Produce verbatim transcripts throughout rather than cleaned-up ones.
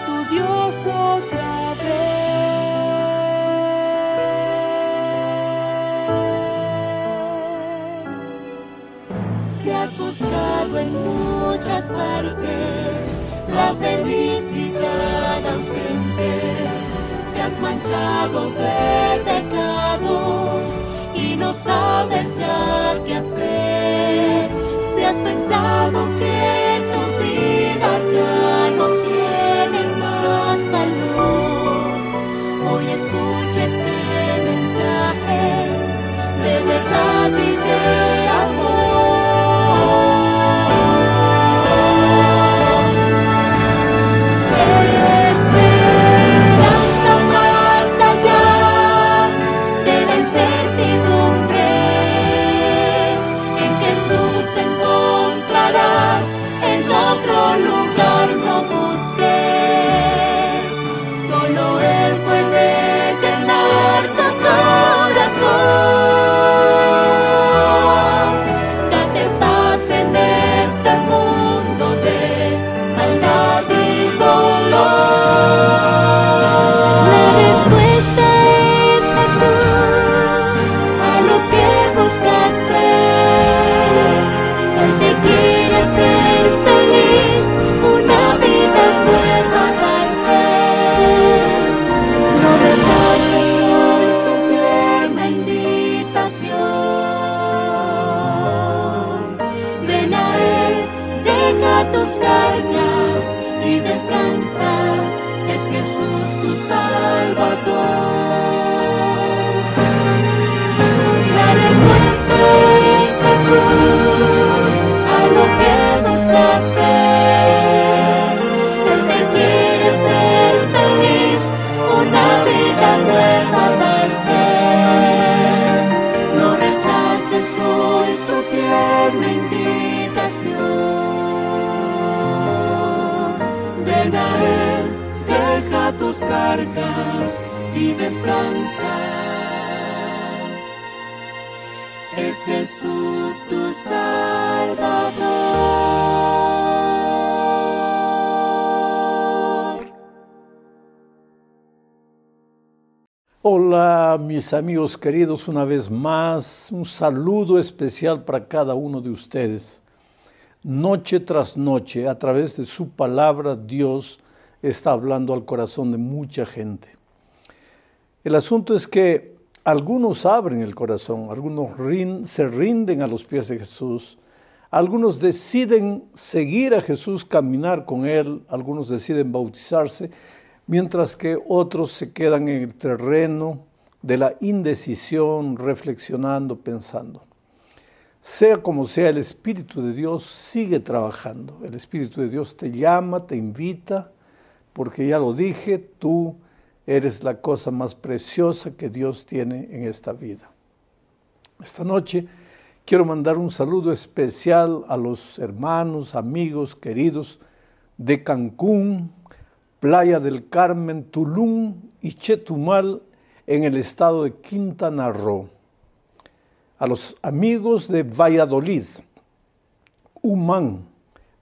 a tu Dios otra vez. Si has buscado en muchas partes la felicidad ausente, te has manchado de pecados y no sabes ya qué hacer. Si has pensado que tu vida ya no tiene más valor, hoy escucha este mensaje de verdad y de amor. Y descansa, es Jesús tu Salvador. Hola, mis amigos queridos, una vez más, un saludo especial para cada uno de ustedes. Noche tras noche, a través de su palabra, Dios está hablando al corazón de mucha gente. El asunto es que algunos abren el corazón, algunos rin, se rinden a los pies de Jesús, algunos deciden seguir a Jesús, caminar con Él, algunos deciden bautizarse, mientras que otros se quedan en el terreno de la indecisión, reflexionando, pensando. Sea como sea, el Espíritu de Dios sigue trabajando. El Espíritu de Dios te llama, te invita, porque ya lo dije, tú eres la cosa más preciosa que Dios tiene en esta vida. Esta noche quiero mandar un saludo especial a los hermanos, amigos, queridos de Cancún, Playa del Carmen, Tulum y Chetumal en el estado de Quintana Roo. A los amigos de Valladolid, Humán,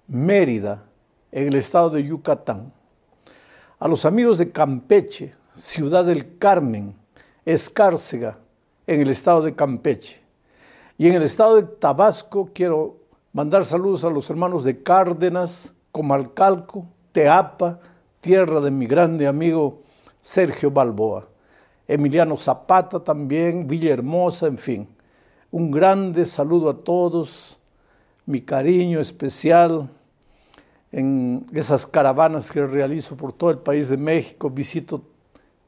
Mérida en el estado de Yucatán. A los amigos de Campeche, Ciudad del Carmen, Escárcega, en el estado de Campeche. Y en el estado de Tabasco quiero mandar saludos a los hermanos de Cárdenas, Comalcalco, Teapa, tierra de mi grande amigo Sergio Balboa. Emiliano Zapata también, Villahermosa, en fin. Un grande saludo a todos, mi cariño especial. En esas caravanas que realizo por todo el país de México, visito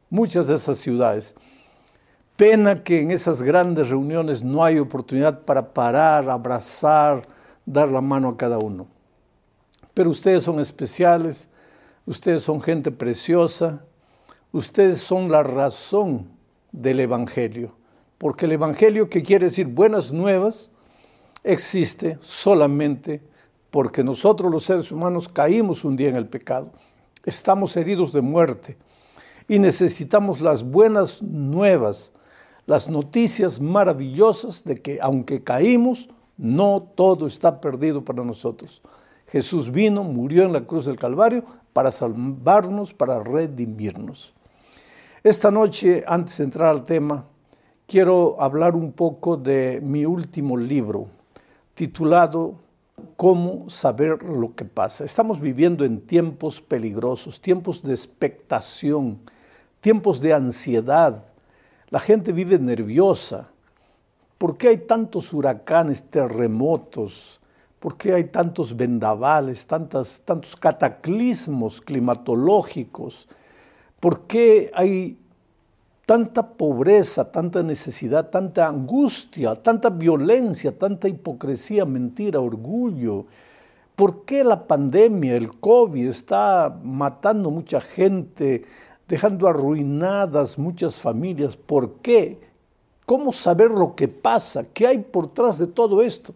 muchas de esas ciudades. Pena que en esas grandes reuniones no hay oportunidad para parar, abrazar, dar la mano a cada uno. Pero ustedes son especiales, ustedes son gente preciosa, ustedes son la razón del Evangelio. Porque el Evangelio, que quiere decir buenas nuevas, existe solamente porque nosotros los seres humanos caímos un día en el pecado, estamos heridos de muerte y necesitamos las buenas nuevas, las noticias maravillosas de que aunque caímos, no todo está perdido para nosotros. Jesús vino, murió en la cruz del Calvario para salvarnos, para redimirnos. Esta noche, antes de entrar al tema, quiero hablar un poco de mi último libro, titulado Cómo saber lo que pasa. Estamos viviendo en tiempos peligrosos, tiempos de expectación, tiempos de ansiedad. La gente vive nerviosa. ¿Por qué hay tantos huracanes, terremotos? ¿Por qué hay tantos vendavales, tantas, tantos cataclismos climatológicos? ¿Por qué hay tanta pobreza, tanta necesidad, tanta angustia, tanta violencia, tanta hipocresía, mentira, orgullo? ¿Por qué la pandemia, el COVID, está matando mucha gente, dejando arruinadas muchas familias? ¿Por qué? ¿Cómo saber lo que pasa? ¿Qué hay por detrás de todo esto?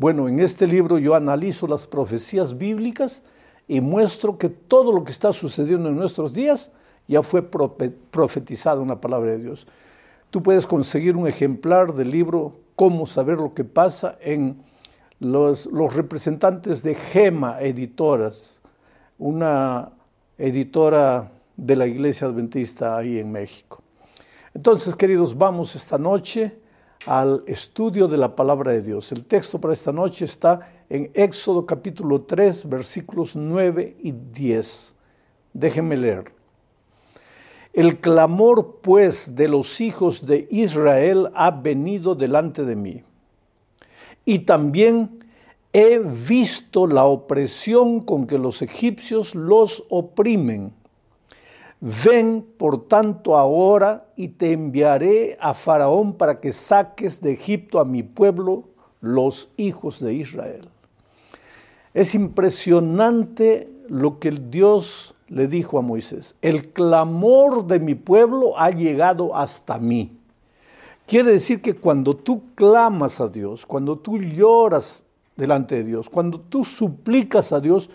Bueno, en este libro yo analizo las profecías bíblicas y muestro que todo lo que está sucediendo en nuestros días ya fue profetizado en la palabra de Dios. Tú puedes conseguir un ejemplar del libro Cómo saber lo que pasa en los, los representantes de Gema Editoras, una editora de la Iglesia Adventista ahí en México. Entonces, queridos, vamos esta noche al estudio de la palabra de Dios. El texto para esta noche está en Éxodo capítulo tres, versículos nueve y diez. Déjenme leer. El clamor, pues, de los hijos de Israel ha venido delante de mí, y también he visto la opresión con que los egipcios los oprimen. Ven, por tanto, ahora, y te enviaré a Faraón para que saques de Egipto a mi pueblo, los hijos de Israel. Es impresionante lo que Dios le dijo a Moisés. El clamor de mi pueblo ha llegado hasta mí. Quiere decir que cuando tú clamas a Dios, cuando tú lloras delante de Dios, cuando tú suplicas a Dios,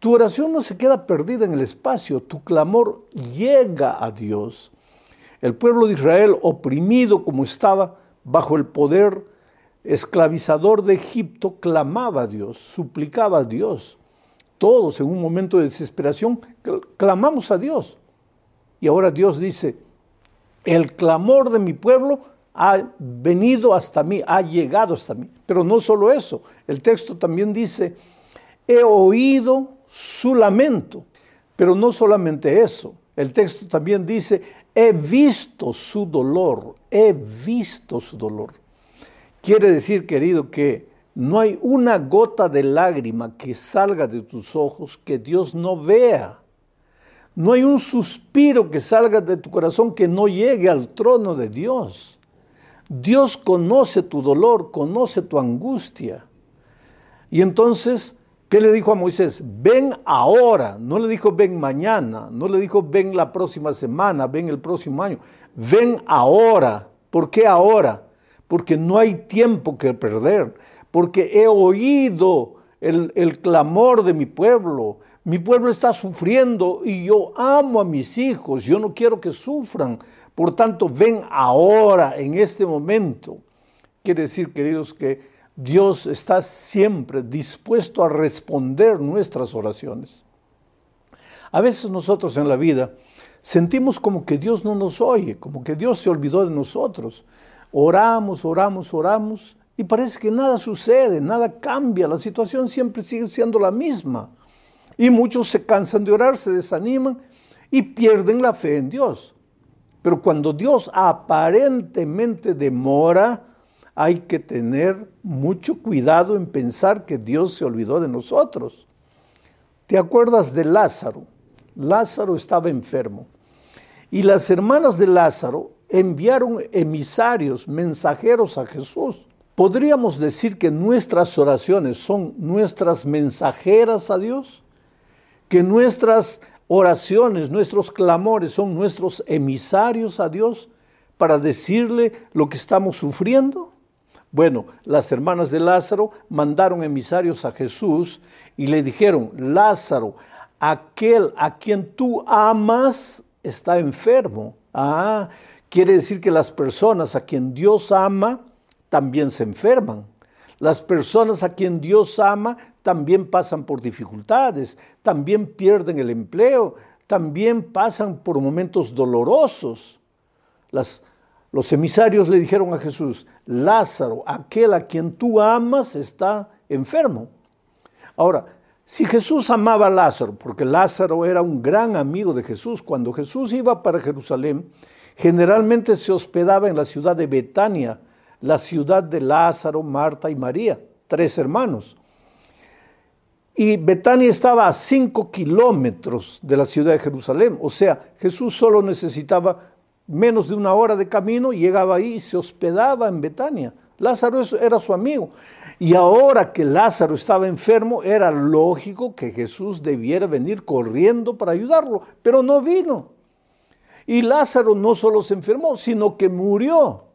tu oración no se queda perdida en el espacio, tu clamor llega a Dios. El pueblo de Israel, oprimido como estaba, bajo el poder esclavizador de Egipto, clamaba a Dios, suplicaba a Dios. Todos en un momento de desesperación clamamos a Dios. Y ahora Dios dice, el clamor de mi pueblo ha venido hasta mí, ha llegado hasta mí. Pero no solo eso, el texto también dice, he oído su lamento. Pero no solamente eso, el texto también dice, he visto su dolor, he visto su dolor. Quiere decir, querido, que no hay una gota de lágrima que salga de tus ojos que Dios no vea. No hay un suspiro que salga de tu corazón que no llegue al trono de Dios. Dios conoce tu dolor, conoce tu angustia. Y entonces, ¿qué le dijo a Moisés? Ven ahora. No le dijo ven mañana, no le dijo ven la próxima semana, ven el próximo año. Ven ahora. ¿Por qué ahora? Porque no hay tiempo que perder. Porque he oído el, el clamor de mi pueblo. Mi pueblo está sufriendo y yo amo a mis hijos. Yo no quiero que sufran. Por tanto, ven ahora, en este momento. Quiere decir, queridos, que Dios está siempre dispuesto a responder nuestras oraciones. A veces nosotros en la vida sentimos como que Dios no nos oye, como que Dios se olvidó de nosotros. Oramos, oramos, oramos. Y parece que nada sucede, nada cambia, la situación siempre sigue siendo la misma. Y muchos se cansan de orar, se desaniman y pierden la fe en Dios. Pero cuando Dios aparentemente demora, hay que tener mucho cuidado en pensar que Dios se olvidó de nosotros. ¿Te acuerdas de Lázaro? Lázaro estaba enfermo. Y las hermanas de Lázaro enviaron emisarios, mensajeros a Jesús. ¿Podríamos decir que nuestras oraciones son nuestras mensajeras a Dios? ¿Que nuestras oraciones, nuestros clamores son nuestros emisarios a Dios para decirle lo que estamos sufriendo? Bueno, las hermanas de Lázaro mandaron emisarios a Jesús y le dijeron, Lázaro, aquel a quien tú amas está enfermo. Ah, quiere decir que las personas a quien Dios ama también se enferman. Las personas a quien Dios ama también pasan por dificultades, también pierden el empleo, también pasan por momentos dolorosos. Las, los emisarios le dijeron a Jesús, Lázaro, aquel a quien tú amas está enfermo. Ahora, si Jesús amaba a Lázaro, porque Lázaro era un gran amigo de Jesús, cuando Jesús iba para Jerusalén, generalmente se hospedaba en la ciudad de Betania, la ciudad de Lázaro, Marta y María, tres hermanos. Y Betania estaba a cinco kilómetros de la ciudad de Jerusalén. O sea, Jesús solo necesitaba menos de una hora de camino, llegaba ahí y se hospedaba en Betania. Lázaro era su amigo. Y ahora que Lázaro estaba enfermo, era lógico que Jesús debiera venir corriendo para ayudarlo, pero no vino. Y Lázaro no solo se enfermó, sino que murió.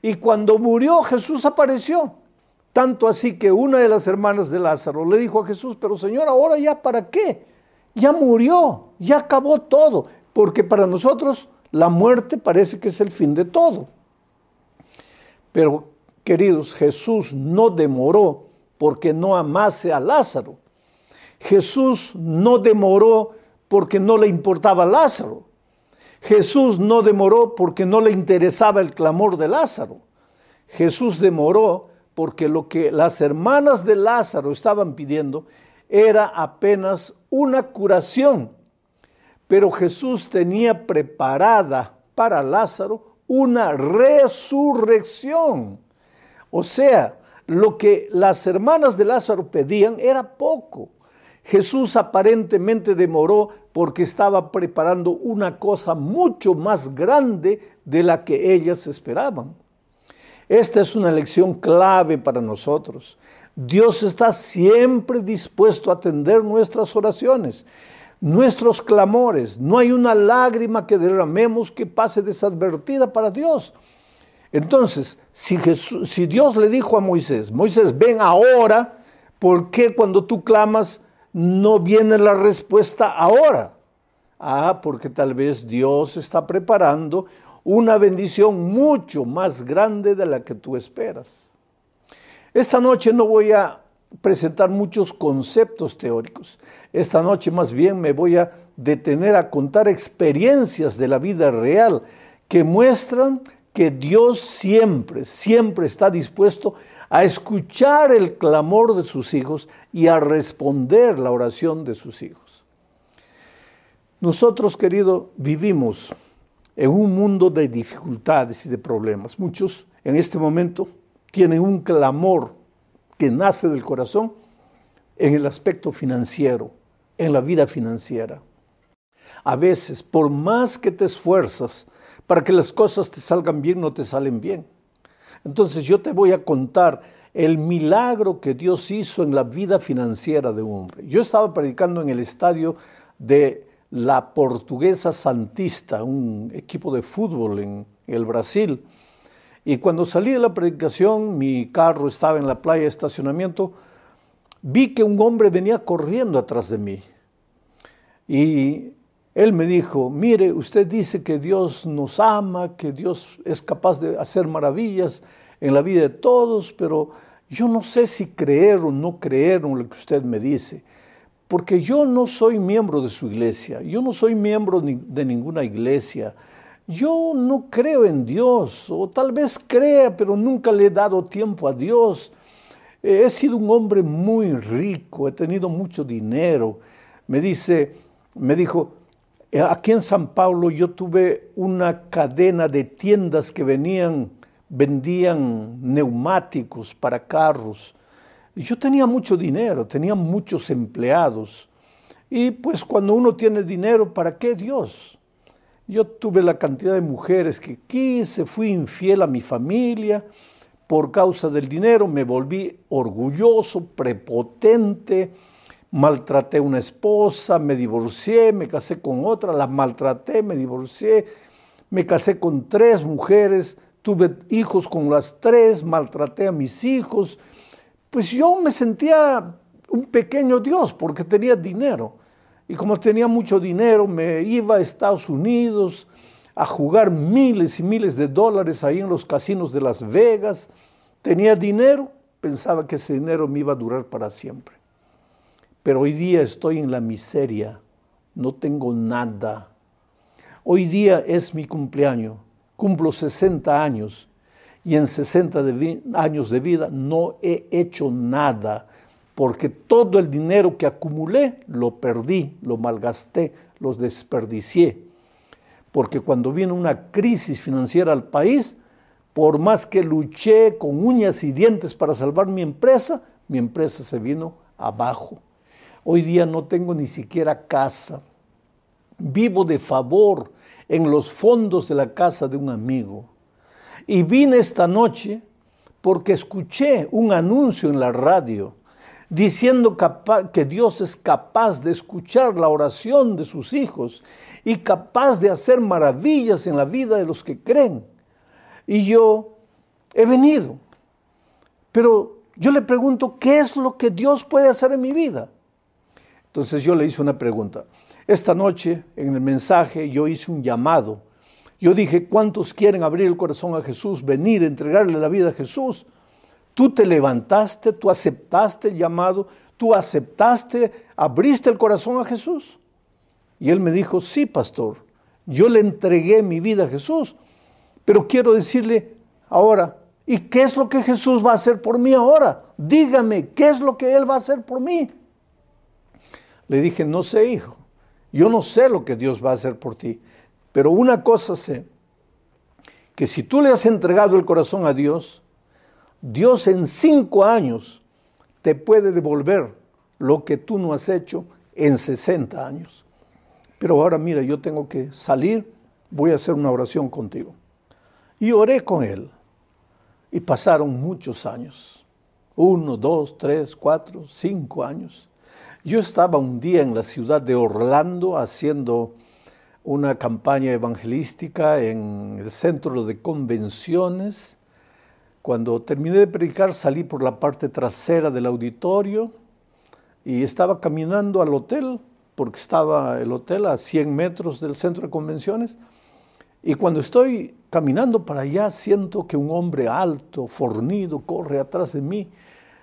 Y cuando murió, Jesús apareció. Tanto así que una de las hermanas de Lázaro le dijo a Jesús, pero Señor, ¿ahora ya para qué? Ya murió, ya acabó todo. Porque para nosotros la muerte parece que es el fin de todo. Pero, queridos, Jesús no demoró porque no amase a Lázaro. Jesús no demoró porque no le importaba a Lázaro. Jesús no demoró porque no le interesaba el clamor de Lázaro. Jesús demoró porque lo que las hermanas de Lázaro estaban pidiendo era apenas una curación. Pero Jesús tenía preparada para Lázaro una resurrección. O sea, lo que las hermanas de Lázaro pedían era poco. Jesús aparentemente demoró porque estaba preparando una cosa mucho más grande de la que ellas esperaban. Esta es una lección clave para nosotros. Dios está siempre dispuesto a atender nuestras oraciones, nuestros clamores. No hay una lágrima que derramemos que pase desadvertida para Dios. Entonces, si, Jesús, si Dios le dijo a Moisés, Moisés, ven ahora, ¿por qué cuando tú clamas no viene la respuesta ahora? Ah, porque tal vez Dios está preparando una bendición mucho más grande de la que tú esperas. Esta noche no voy a presentar muchos conceptos teóricos. Esta noche más bien me voy a detener a contar experiencias de la vida real que muestran que Dios siempre, siempre está dispuesto a escuchar el clamor de sus hijos y a responder la oración de sus hijos. Nosotros, querido, vivimos en un mundo de dificultades y de problemas. Muchos en este momento tienen un clamor que nace del corazón en el aspecto financiero, en la vida financiera. A veces, por más que te esfuerzas para que las cosas te salgan bien, no te salen bien. Entonces yo te voy a contar el milagro que Dios hizo en la vida financiera de un hombre. Yo estaba predicando en el estadio de la Portuguesa Santista, un equipo de fútbol en el Brasil. Y cuando salí de la predicación, mi carro estaba en la playa de estacionamiento, vi que un hombre venía corriendo atrás de mí. Y él me dijo, mire, usted dice que Dios nos ama, que Dios es capaz de hacer maravillas en la vida de todos, pero yo no sé si creer o no creer en lo que usted me dice. Porque yo no soy miembro de su iglesia, yo no soy miembro de ninguna iglesia, yo no creo en Dios, o tal vez crea, pero nunca le he dado tiempo a Dios. He sido un hombre muy rico, he tenido mucho dinero. Me dice, me dijo, aquí en San Pablo yo tuve una cadena de tiendas que venían, vendían neumáticos para carros. Yo tenía mucho dinero, tenía muchos empleados. Y pues cuando uno tiene dinero, ¿para qué Dios? Yo tuve la cantidad de mujeres que quise, fui infiel a mi familia. Por causa del dinero me volví orgulloso, prepotente. Maltraté a una esposa, me divorcié, me casé con otra, la maltraté, me divorcié. Me casé con tres mujeres, tuve hijos con las tres, maltraté a mis hijos. Pues yo me sentía un pequeño Dios porque tenía dinero. Y como tenía mucho dinero, me iba a Estados Unidos a jugar miles y miles de dólares ahí en los casinos de Las Vegas. Tenía dinero, pensaba que ese dinero me iba a durar para siempre. pero hoy día estoy en la miseria, no tengo nada. Hoy día es mi cumpleaños, cumplo sesenta años y en sesenta de años de vida no he hecho nada, porque todo el dinero que acumulé lo perdí, lo malgasté, lo desperdicié. Porque cuando vino una crisis financiera al país, por más que luché con uñas y dientes para salvar mi empresa, mi empresa se vino abajo. Hoy día no tengo ni siquiera casa. Vivo de favor en los fondos de la casa de un amigo. Y vine esta noche porque escuché un anuncio en la radio diciendo que Dios es capaz de escuchar la oración de sus hijos y capaz de hacer maravillas en la vida de los que creen. Y yo he venido, pero yo le pregunto, ¿qué es lo que Dios puede hacer en mi vida? Entonces yo le hice una pregunta. Esta noche, en el mensaje, yo hice un llamado. Yo dije, ¿cuántos quieren abrir el corazón a Jesús, venir, entregarle la vida a Jesús? Tú te levantaste, tú aceptaste el llamado, tú aceptaste, abriste el corazón a Jesús. Y él me dijo, sí, pastor, yo le entregué mi vida a Jesús, pero quiero decirle ahora, ¿y qué es lo que Jesús va a hacer por mí ahora? Dígame, ¿qué es lo que él va a hacer por mí? Le dije, no sé, hijo, yo no sé lo que Dios va a hacer por ti, pero una cosa sé, que si tú le has entregado el corazón a Dios, Dios en cinco años te puede devolver lo que tú no has hecho en sesenta años. Pero ahora mira, yo tengo que salir, voy a hacer una oración contigo. Y oré con él. Y pasaron muchos años. Uno, dos, tres, cuatro, cinco años. Yo estaba un día en la ciudad de Orlando haciendo una campaña evangelística en el centro de convenciones. Cuando terminé de predicar, salí por la parte trasera del auditorio y estaba caminando al hotel, porque estaba el hotel a cien metros del centro de convenciones. Y cuando estoy caminando para allá, siento que un hombre alto, fornido, corre atrás de mí.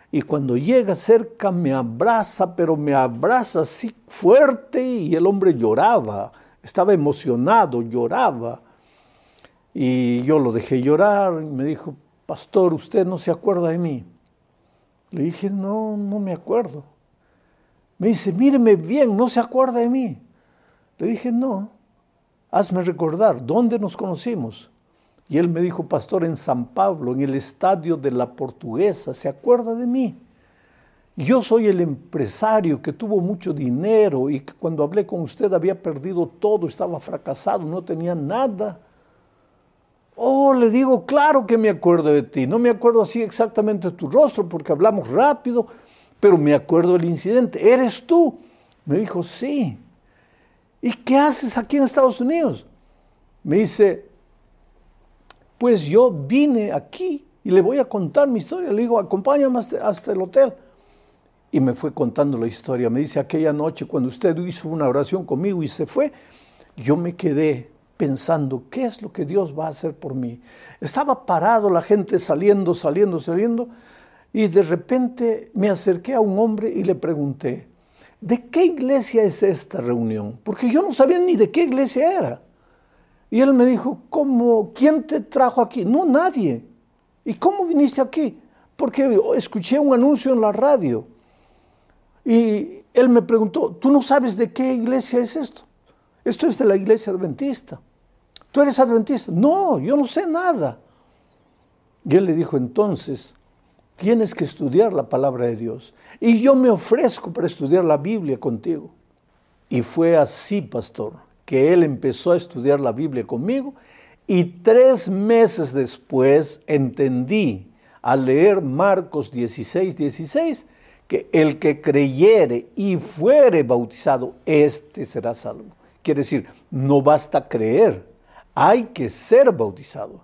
Y cuando llega cerca, me abraza, pero me abraza así fuerte y el hombre lloraba. Estaba emocionado, lloraba. Y yo lo dejé llorar y me dijo, pastor, ¿usted no se acuerda de mí? Le dije, no, no me acuerdo. Me dice, míreme bien, ¿no se acuerda de mí? Le dije, no, hazme recordar, ¿dónde nos conocimos? Y él me dijo, pastor, en San Pablo, en el estadio de la Portuguesa, ¿se acuerda de mí? Yo soy el empresario que tuvo mucho dinero y que cuando hablé con usted había perdido todo, estaba fracasado, no tenía nada. Oh, le digo, claro que me acuerdo de ti. No me acuerdo así exactamente de tu rostro porque hablamos rápido, pero me acuerdo del incidente. ¿Eres tú? Me dijo, sí. ¿Y qué haces aquí en Estados Unidos? Me dice, pues yo vine aquí y le voy a contar mi historia. Le digo, acompáñame hasta el hotel. Y me fue contando la historia. Me dice, aquella noche cuando usted hizo una oración conmigo y se fue, yo me quedé pensando, ¿qué es lo que Dios va a hacer por mí? Estaba parado la gente saliendo, saliendo, saliendo, y de repente me acerqué a un hombre y le pregunté, ¿de qué iglesia es esta reunión? Porque yo no sabía ni de qué iglesia era. Y él me dijo, ¿cómo? ¿Quién te trajo aquí? No, nadie. ¿Y cómo viniste aquí? Porque escuché un anuncio en la radio. Y él me preguntó, ¿tú no sabes de qué iglesia es esto? Esto es de la iglesia adventista. ¿Tú eres adventista? No, yo no sé nada. Y él le dijo, entonces, tienes que estudiar la palabra de Dios. Y yo me ofrezco para estudiar la Biblia contigo. Y fue así, pastor, que él empezó a estudiar la Biblia conmigo. Y tres meses después entendí, al leer Marcos dieciséis, dieciséis, que el que creyere y fuere bautizado, este será salvo. Quiere decir, no basta creer, hay que ser bautizado.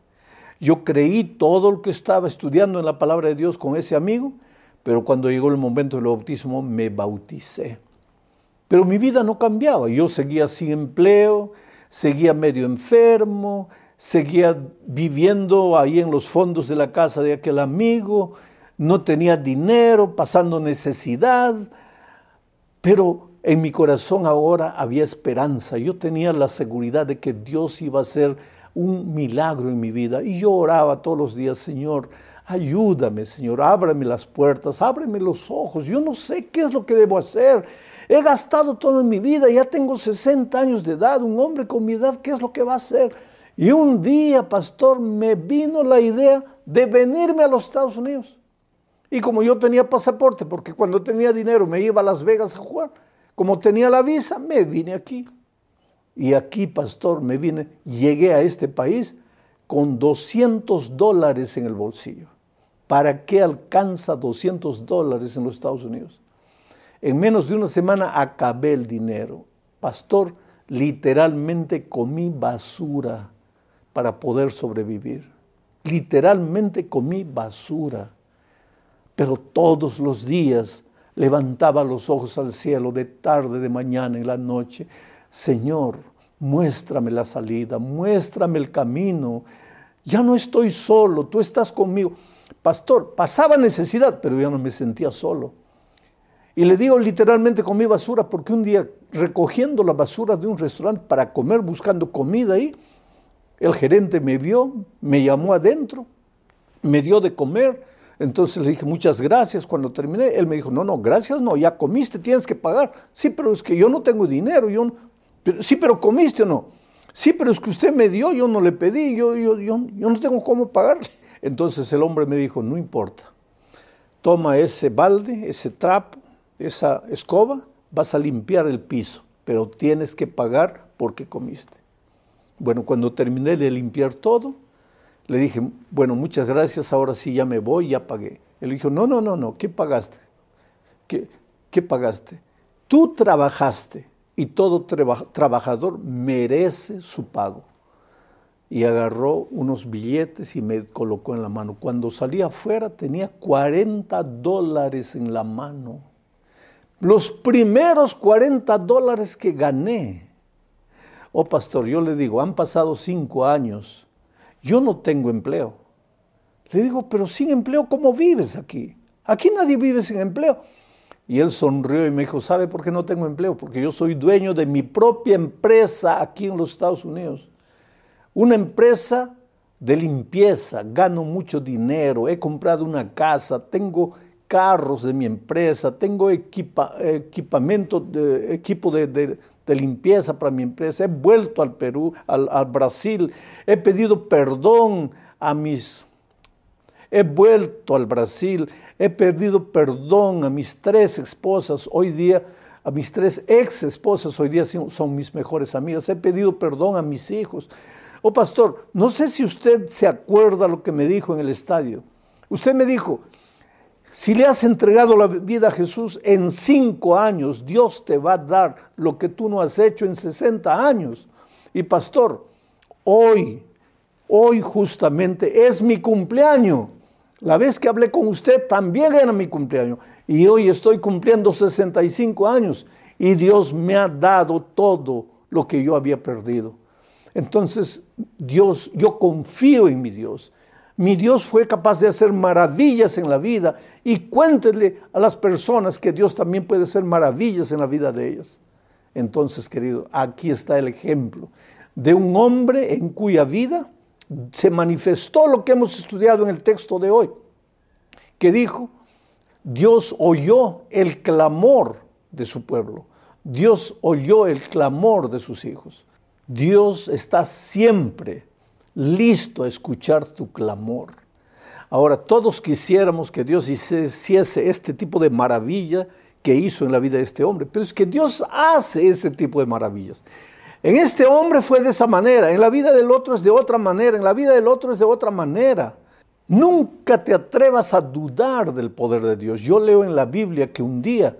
Yo creí todo lo que estaba estudiando en la palabra de Dios con ese amigo, pero cuando llegó el momento del bautismo me bauticé. Pero mi vida no cambiaba, yo seguía sin empleo, seguía medio enfermo, seguía viviendo ahí en los fondos de la casa de aquel amigo, no tenía dinero, pasando necesidad. Pero en mi corazón ahora había esperanza. Yo tenía la seguridad de que Dios iba a hacer un milagro en mi vida. Y yo oraba todos los días, Señor, ayúdame, Señor, ábreme las puertas, ábreme los ojos. Yo no sé qué es lo que debo hacer. He gastado todo en mi vida, ya tengo sesenta años de edad, un hombre con mi edad, ¿qué es lo que va a hacer? Y un día, pastor, me vino la idea de venirme a los Estados Unidos. Y como yo tenía pasaporte, porque cuando tenía dinero me iba a Las Vegas a jugar, como tenía la visa, me vine aquí. Y aquí, pastor, me vine, llegué a este país con doscientos dólares en el bolsillo. ¿Para qué alcanza doscientos dólares en los Estados Unidos? En menos de una semana acabé el dinero. Pastor, literalmente comí basura para poder sobrevivir. Literalmente comí basura. Pero todos los días levantaba los ojos al cielo, de tarde, de mañana, en la noche. Señor, muéstrame la salida, muéstrame el camino. Ya no estoy solo, tú estás conmigo. Pastor, pasaba necesidad, pero ya no me sentía solo. Y le digo literalmente comí basura porque un día recogiendo la basura de un restaurante para comer, buscando comida ahí, el gerente me vio, me llamó adentro, me dio de comer. Entonces le dije, muchas gracias. Cuando terminé, él me dijo, no, no, gracias, no, ya comiste, tienes que pagar. Sí, pero es que yo no tengo dinero, yo no. Pero, sí, pero comiste o no. Sí, pero es que usted me dio, yo no le pedí, yo, yo, yo, yo no tengo cómo pagarle. Entonces el hombre me dijo, no importa, toma ese balde, ese trapo, esa escoba, vas a limpiar el piso, pero tienes que pagar porque comiste. Bueno, cuando terminé de limpiar todo, le dije, bueno, muchas gracias, ahora sí ya me voy, ya pagué. Él dijo, no, no, no, no, ¿qué pagaste? ¿Qué, qué pagaste? Tú trabajaste. Y todo traba, trabajador merece su pago. Y agarró unos billetes y me colocó en la mano. Cuando salí afuera tenía cuarenta dólares en la mano. Los primeros cuarenta dólares que gané. Oh, pastor, yo le digo, han pasado cinco años. Yo no tengo empleo. Le digo, pero sin empleo, ¿cómo vives aquí? Aquí nadie vive sin empleo. Y él sonrió y me dijo, ¿sabe por qué no tengo empleo? Porque yo soy dueño de mi propia empresa aquí en los Estados Unidos. Una empresa de limpieza, gano mucho dinero, he comprado una casa, tengo carros de mi empresa, tengo equipa, equipamiento, de, equipo de, de, de limpieza para mi empresa, he vuelto al Perú, al, al Brasil, he pedido perdón a mis... He vuelto al Brasil, he pedido perdón a mis tres esposas hoy día, a mis tres ex esposas hoy día son mis mejores amigas. He pedido perdón a mis hijos. Oh, pastor, no sé si usted se acuerda lo que me dijo en el estadio. Usted me dijo, si le has entregado la vida a Jesús en cinco años, Dios te va a dar lo que tú no has hecho en sesenta años. Y pastor, hoy, hoy justamente es mi cumpleaños. La vez que hablé con usted también era mi cumpleaños y hoy estoy cumpliendo sesenta y cinco años y Dios me ha dado todo lo que yo había perdido. Entonces, Dios, yo confío en mi Dios. Mi Dios fue capaz de hacer maravillas en la vida y cuéntenle a las personas que Dios también puede hacer maravillas en la vida de ellas. Entonces, querido, aquí está el ejemplo de un hombre en cuya vida se manifestó lo que hemos estudiado en el texto de hoy, que dijo, Dios oyó el clamor de su pueblo, Dios oyó el clamor de sus hijos. Dios está siempre listo a escuchar tu clamor. Ahora, todos quisiéramos que Dios hiciese este tipo de maravilla que hizo en la vida de este hombre, pero es que Dios hace ese tipo de maravillas. En este hombre fue de esa manera, en la vida del otro es de otra manera, en la vida del otro es de otra manera. Nunca te atrevas a dudar del poder de Dios. Yo leo en la Biblia que un día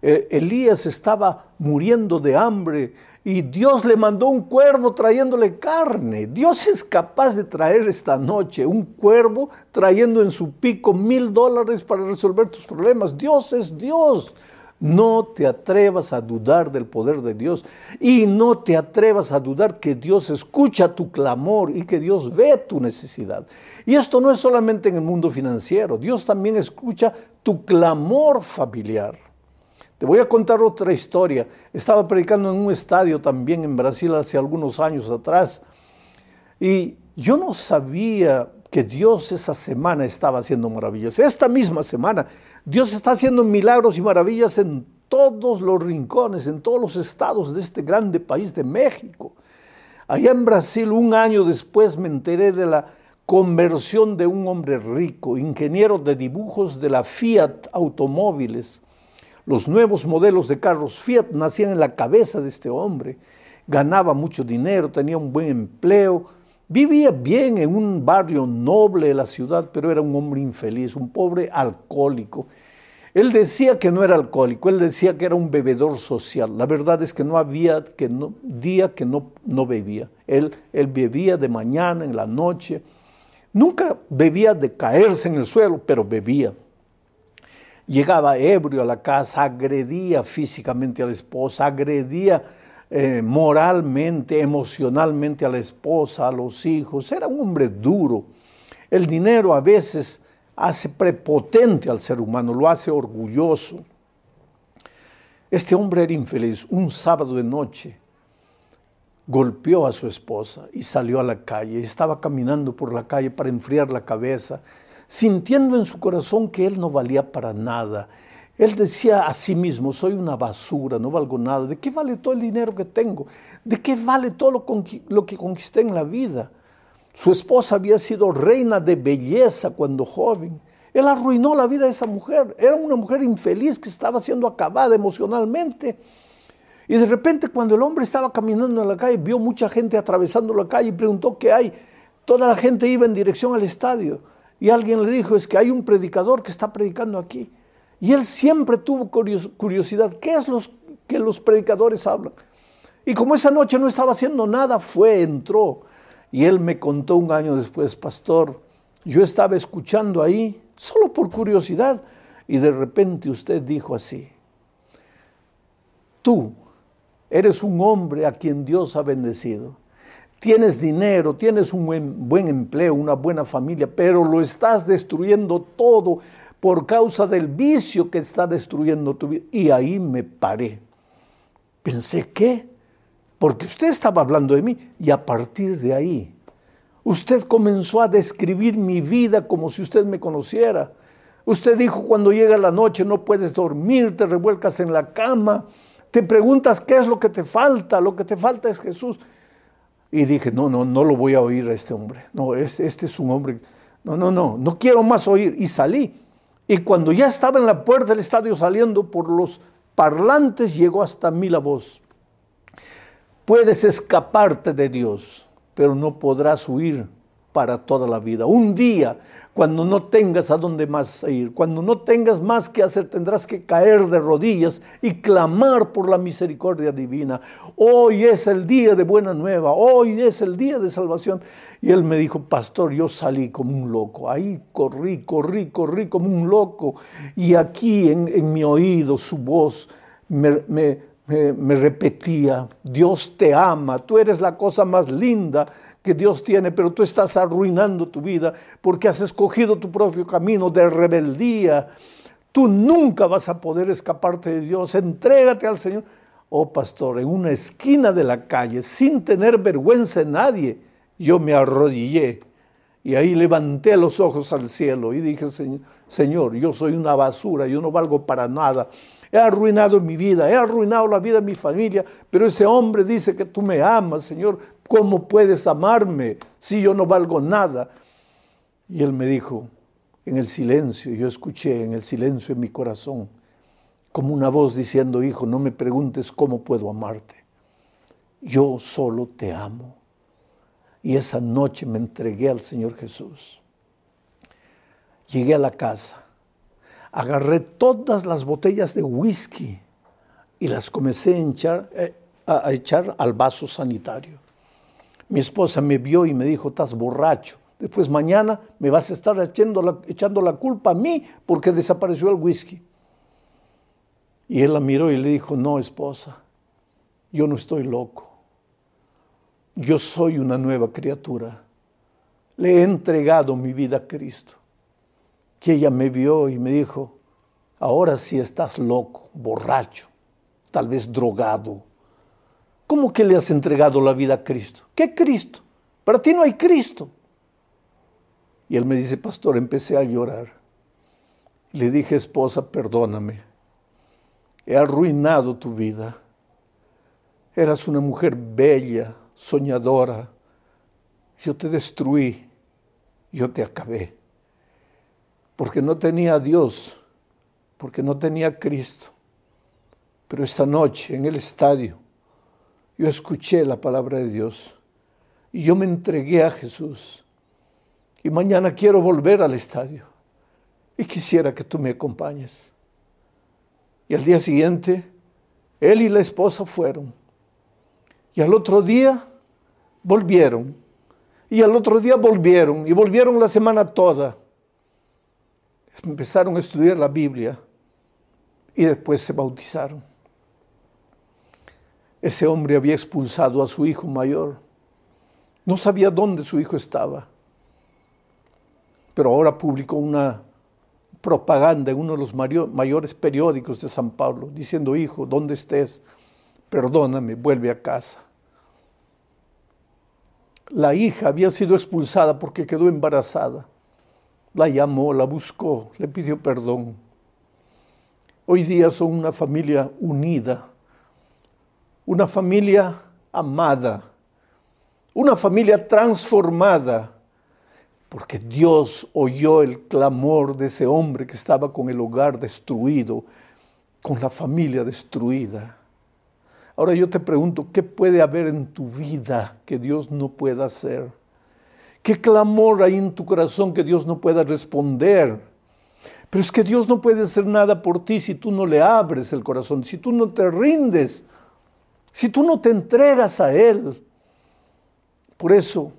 eh, Elías estaba muriendo de hambre y Dios le mandó un cuervo trayéndole carne. Dios es capaz de traer esta noche un cuervo trayendo en su pico mil dólares para resolver tus problemas. Dios es Dios. No te atrevas a dudar del poder de Dios y no te atrevas a dudar que Dios escucha tu clamor y que Dios ve tu necesidad. Y esto no es solamente en el mundo financiero, Dios también escucha tu clamor familiar. Te voy a contar otra historia. Estaba predicando en un estadio también en Brasil hace algunos años atrás. Y yo no sabía que Dios esa semana estaba haciendo maravillas. Esta misma semana Dios está haciendo milagros y maravillas en todos los rincones, en todos los estados de este grande país de México. Allá en Brasil, un año después, me enteré de la conversión de un hombre rico, ingeniero de dibujos de la Fiat Automóviles. Los nuevos modelos de carros Fiat nacían en la cabeza de este hombre. Ganaba mucho dinero, tenía un buen empleo, vivía bien en un barrio noble de la ciudad, pero era un hombre infeliz, un pobre alcohólico. Él decía que no era alcohólico, él decía que era un bebedor social. La verdad es que no había que no, día que no, no bebía. Él, él bebía de mañana, en la noche. Nunca bebía de caerse en el suelo, pero bebía. Llegaba ebrio a la casa, agredía físicamente a la esposa, agredía eh, moralmente, emocionalmente a la esposa, a los hijos. Era un hombre duro. El dinero a veces hace prepotente al ser humano, lo hace orgulloso. Este hombre era infeliz. Un sábado de noche golpeó a su esposa y salió a la calle. Estaba caminando por la calle para enfriar la cabeza, sintiendo en su corazón que él no valía para nada. Él decía a sí mismo: soy una basura, no valgo nada. ¿De qué vale todo el dinero que tengo? ¿De qué vale todo lo, lo que conquisté en la vida? Su esposa había sido reina de belleza cuando joven. Él arruinó la vida de esa mujer. Era una mujer infeliz que estaba siendo acabada emocionalmente. Y de repente, cuando el hombre estaba caminando en la calle, vio mucha gente atravesando la calle y preguntó: ¿qué hay? Toda la gente iba en dirección al estadio. Y alguien le dijo: es que hay un predicador que está predicando aquí. Y él siempre tuvo curiosidad. ¿Qué es lo que los predicadores hablan? Y como esa noche no estaba haciendo nada, fue, entró. Y él me contó un año después: pastor, yo estaba escuchando ahí, solo por curiosidad, y de repente usted dijo así: tú eres un hombre a quien Dios ha bendecido. Tienes dinero, tienes un buen, buen empleo, una buena familia, pero lo estás destruyendo todo por causa del vicio que está destruyendo tu vida. Y ahí me paré. Pensé: ¿qué? Porque usted estaba hablando de mí. Y a partir de ahí, usted comenzó a describir mi vida como si usted me conociera. Usted dijo: cuando llega la noche no puedes dormir, te revuelcas en la cama, te preguntas qué es lo que te falta, lo que te falta es Jesús. Y dije: no, no, no lo voy a oír a este hombre. No, es, este es un hombre. No, no, no, no quiero más oír. Y salí. Y cuando ya estaba en la puerta del estadio saliendo por los parlantes, llegó hasta mí la voz: puedes escaparte de Dios, pero no podrás huir para toda la vida. Un día, cuando no tengas a dónde más ir, cuando no tengas más que hacer, tendrás que caer de rodillas y clamar por la misericordia divina. Hoy es el día de buena nueva, hoy es el día de salvación. Y él me dijo: pastor, yo salí como un loco, ahí corrí, corrí, corrí como un loco. Y aquí en, en mi oído su voz me... me Me, me repetía: Dios te ama, tú eres la cosa más linda que Dios tiene, pero tú estás arruinando tu vida porque has escogido tu propio camino de rebeldía. Tú nunca vas a poder escaparte de Dios, entrégate al Señor. Oh pastor, en una esquina de la calle, sin tener vergüenza de nadie, yo me arrodillé y ahí levanté los ojos al cielo y dije: Señor, Señor, yo soy una basura, yo no valgo para nada. He arruinado mi vida, he arruinado la vida de mi familia, pero ese hombre dice que tú me amas, Señor. ¿Cómo puedes amarme si yo no valgo nada? Y él me dijo, en el silencio, yo escuché en el silencio en mi corazón, como una voz diciendo: hijo, no me preguntes cómo puedo amarte. Yo solo te amo. Y esa noche me entregué al Señor Jesús. Llegué a la casa. Agarré todas las botellas de whisky y las comencé a echar, a echar al vaso sanitario. Mi esposa me vio y me dijo: estás borracho. Después mañana me vas a estar echando la, echando la culpa a mí porque desapareció el whisky. Y él la miró y le dijo: no, esposa, yo no estoy loco. Yo soy una nueva criatura. Le he entregado mi vida a Cristo. Que ella me vio y me dijo: Ahora sí estás loco, borracho, tal vez drogado. ¿Cómo que le has entregado la vida a Cristo? ¿Qué Cristo? Para ti no hay Cristo. Y él me dice, pastor, empecé a llorar. Le dije, esposa, perdóname. He arruinado tu vida. Eras una mujer bella, soñadora. Yo te destruí. Yo te acabé. Porque no tenía a Dios. Porque no tenía a Cristo. Pero esta noche en el estadio yo escuché la palabra de Dios. Y yo me entregué a Jesús. Y mañana quiero volver al estadio y quisiera que tú me acompañes. Y al día siguiente, él y la esposa fueron. Y al otro día, volvieron. Y al otro día volvieron. Y volvieron la semana toda. Empezaron a estudiar la Biblia y después se bautizaron. Ese hombre había expulsado a su hijo mayor. No sabía dónde su hijo estaba. Pero ahora publicó una propaganda en uno de los mayores periódicos de San Pablo, diciendo, hijo, ¿dónde estés? Perdóname, vuelve a casa. La hija había sido expulsada porque quedó embarazada. La llamó, la buscó, le pidió perdón. Hoy día son una familia unida, una familia amada, una familia transformada, porque Dios oyó el clamor de ese hombre que estaba con el hogar destruido, con la familia destruida. Ahora yo te pregunto, ¿qué puede haber en tu vida que Dios no pueda hacer? ¿Qué clamor hay en tu corazón que Dios no pueda responder? Pero es que Dios no puede hacer nada por ti si tú no le abres el corazón, si tú no te rindes, si tú no te entregas a Él. Por eso,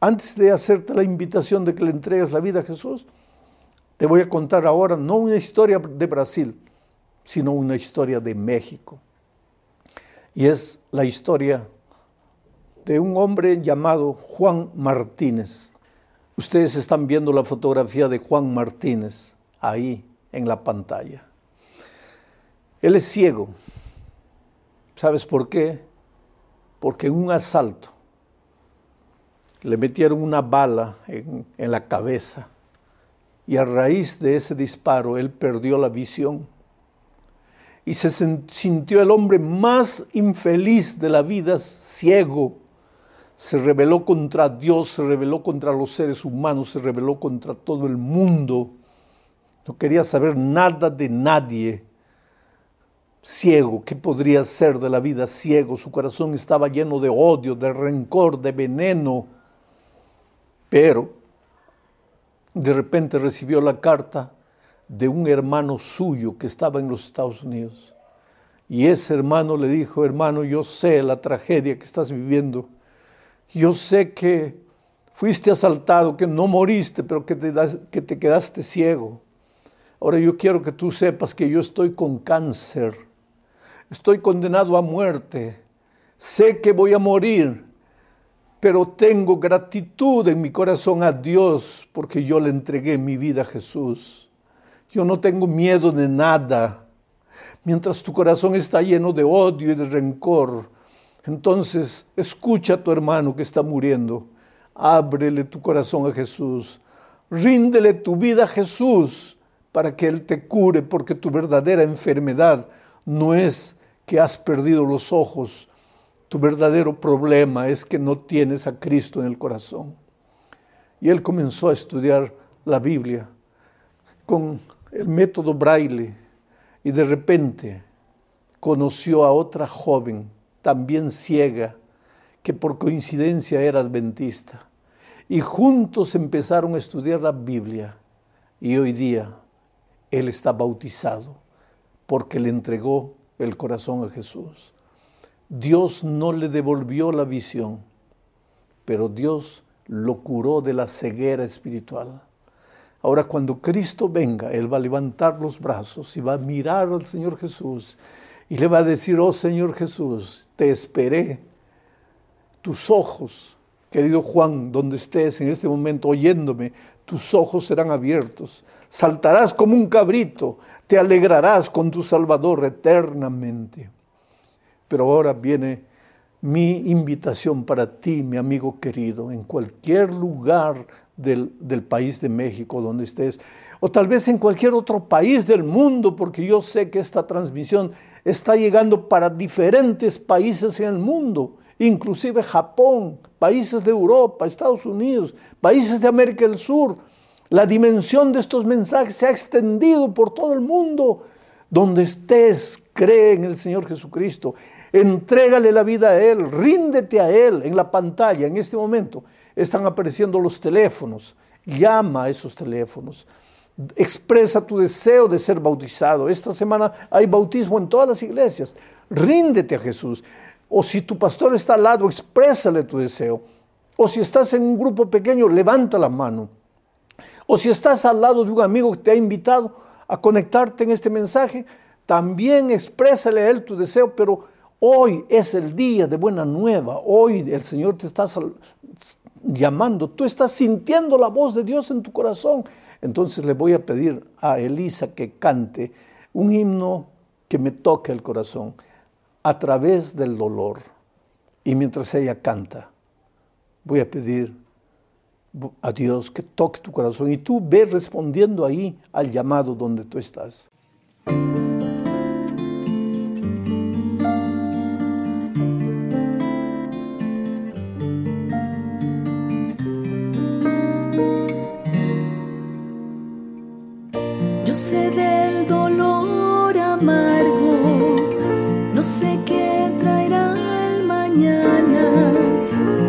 antes de hacerte la invitación de que le entregues la vida a Jesús, te voy a contar ahora no una historia de Brasil, sino una historia de México. Y es la historia de un hombre llamado Juan Martínez. Ustedes están viendo la fotografía de Juan Martínez ahí en la pantalla. Él es ciego. ¿Sabes por qué? Porque en un asalto le metieron una bala en, en la cabeza y a raíz de ese disparo él perdió la visión y se sintió el hombre más infeliz de la vida, ciego. Se rebeló contra Dios, se rebeló contra los seres humanos, se rebeló contra todo el mundo. No quería saber nada de nadie. Ciego, ¿qué podría ser de la vida? Ciego, su corazón estaba lleno de odio, de rencor, de veneno. Pero de repente recibió la carta de un hermano suyo que estaba en los Estados Unidos. Y ese hermano le dijo, hermano, yo sé la tragedia que estás viviendo. Yo sé que fuiste asaltado, que no moriste, pero que te, que te quedaste ciego. Ahora yo quiero que tú sepas que yo estoy con cáncer. Estoy condenado a muerte. Sé que voy a morir. Pero tengo gratitud en mi corazón a Dios porque yo le entregué mi vida a Jesús. Yo no tengo miedo de nada. Mientras tu corazón está lleno de odio y de rencor, entonces escucha a tu hermano que está muriendo. Ábrele tu corazón a Jesús. Ríndele tu vida a Jesús para que Él te cure, porque tu verdadera enfermedad no es que has perdido los ojos. Tu verdadero problema es que no tienes a Cristo en el corazón. Y él comenzó a estudiar la Biblia con el método Braille y de repente conoció a otra joven, también ciega, que por coincidencia era adventista. Y juntos empezaron a estudiar la Biblia y hoy día él está bautizado porque le entregó el corazón a Jesús. Dios no le devolvió la visión, pero Dios lo curó de la ceguera espiritual. Ahora cuando Cristo venga, Él va a levantar los brazos y va a mirar al Señor Jesús y le va a decir, oh Señor Jesús, te esperé, tus ojos Querido Juan, donde estés en este momento oyéndome, tus ojos serán abiertos, saltarás como un cabrito, te alegrarás con tu Salvador eternamente. Pero ahora viene mi invitación para ti, mi amigo querido, en cualquier lugar del, del país de México donde estés, o tal vez en cualquier otro país del mundo, porque yo sé que esta transmisión está llegando para diferentes países en el mundo, inclusive Japón, países de Europa, Estados Unidos, países de América del Sur. La dimensión de estos mensajes se ha extendido por todo el mundo. Donde estés, cree en el Señor Jesucristo, entrégale la vida a Él, ríndete a Él. En la pantalla, en este momento, están apareciendo los teléfonos. Llama a esos teléfonos. Expresa tu deseo de ser bautizado. Esta semana hay bautismo en todas las iglesias. Ríndete a Jesús. O si tu pastor está al lado, exprésale tu deseo. O si estás en un grupo pequeño, levanta la mano. O si estás al lado de un amigo que te ha invitado a conectarte en este mensaje, también exprésale a él tu deseo, pero hoy es el día de buena nueva. Hoy el Señor te está llamando. Tú estás sintiendo la voz de Dios en tu corazón. Entonces le voy a pedir a Elisa que cante un himno que me toque el corazón. A través del dolor. Y mientras ella canta, voy a pedir a Dios que toque tu corazón y tú ve respondiendo ahí al llamado donde tú estás. Yo sé del dolor amargo, no sé qué traerá el mañana,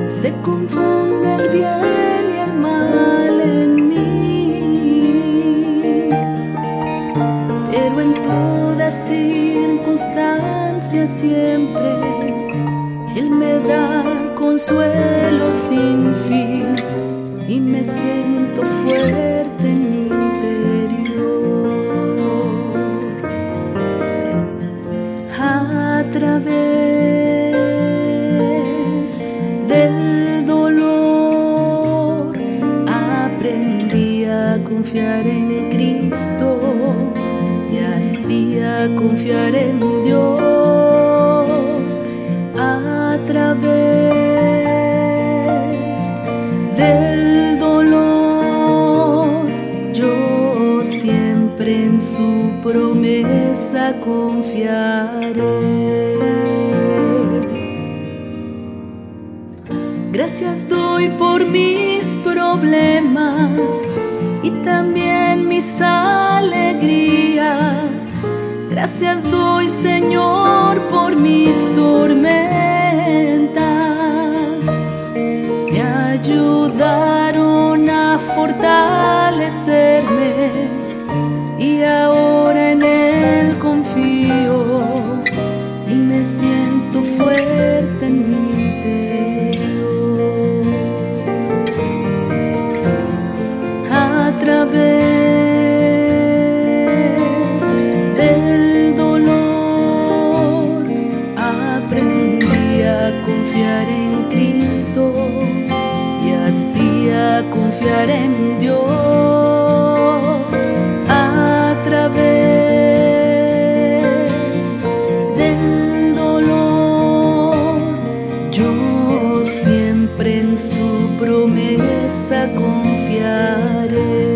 se confunde el bien y el mal en mí, pero en toda circunstancia siempre Él me da consuelo sin fin y me siento fuerte en mí. A través del dolor aprendí a confiar en Cristo y así a confiar en Dios. A través del dolor yo siempre en su promesa confiaré. Gracias doy por mis problemas y también mis alegrías. Gracias doy, Señor, por mis tormentas. Me ayudaron a fortalecerme y ahora en Él confío y me siento fuerte en mí. A través del dolor aprendí a confiar en Cristo y así a confiar en Dios. A través del dolor yo siempre en su promesa confiaré.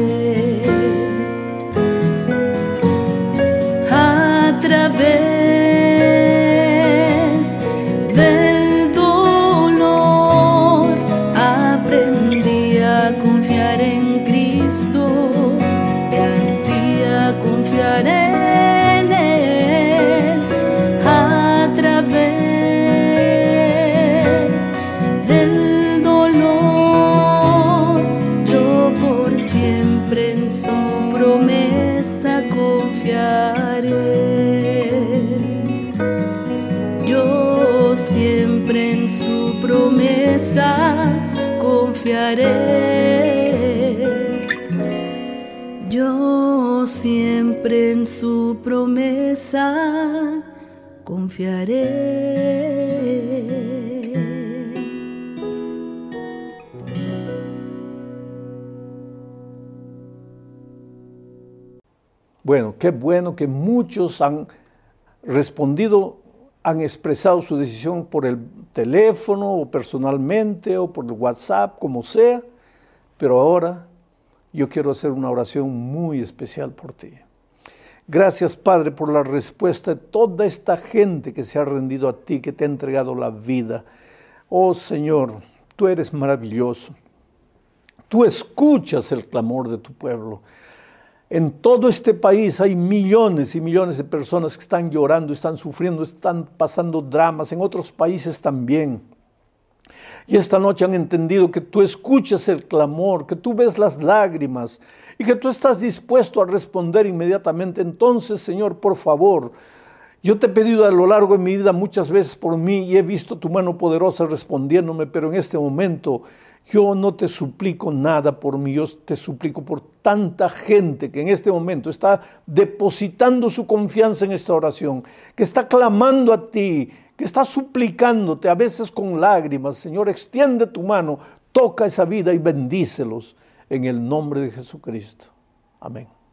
Yo siempre en su promesa confiaré. Bueno, qué bueno que muchos han respondido, han expresado su decisión por el teléfono o personalmente o por el WhatsApp, como sea, pero ahora yo quiero hacer una oración muy especial por ti. Gracias, Padre, por la respuesta de toda esta gente que se ha rendido a ti, que te ha entregado la vida. Oh, Señor, tú eres maravilloso. Tú escuchas el clamor de tu pueblo. En todo este país hay millones y millones de personas que están llorando, están sufriendo, están pasando dramas, en otros países también. Y esta noche han entendido que tú escuchas el clamor, que tú ves las lágrimas y que tú estás dispuesto a responder inmediatamente. Entonces, Señor, por favor, yo te he pedido a lo largo de mi vida muchas veces por mí y he visto tu mano poderosa respondiéndome, pero en este momento yo no te suplico nada por mí, yo te suplico por tanta gente que en este momento está depositando su confianza en esta oración, que está clamando a ti, que está suplicándote, a veces con lágrimas. Señor, extiende tu mano, toca esa vida y bendícelos en el nombre de Jesucristo. Amén.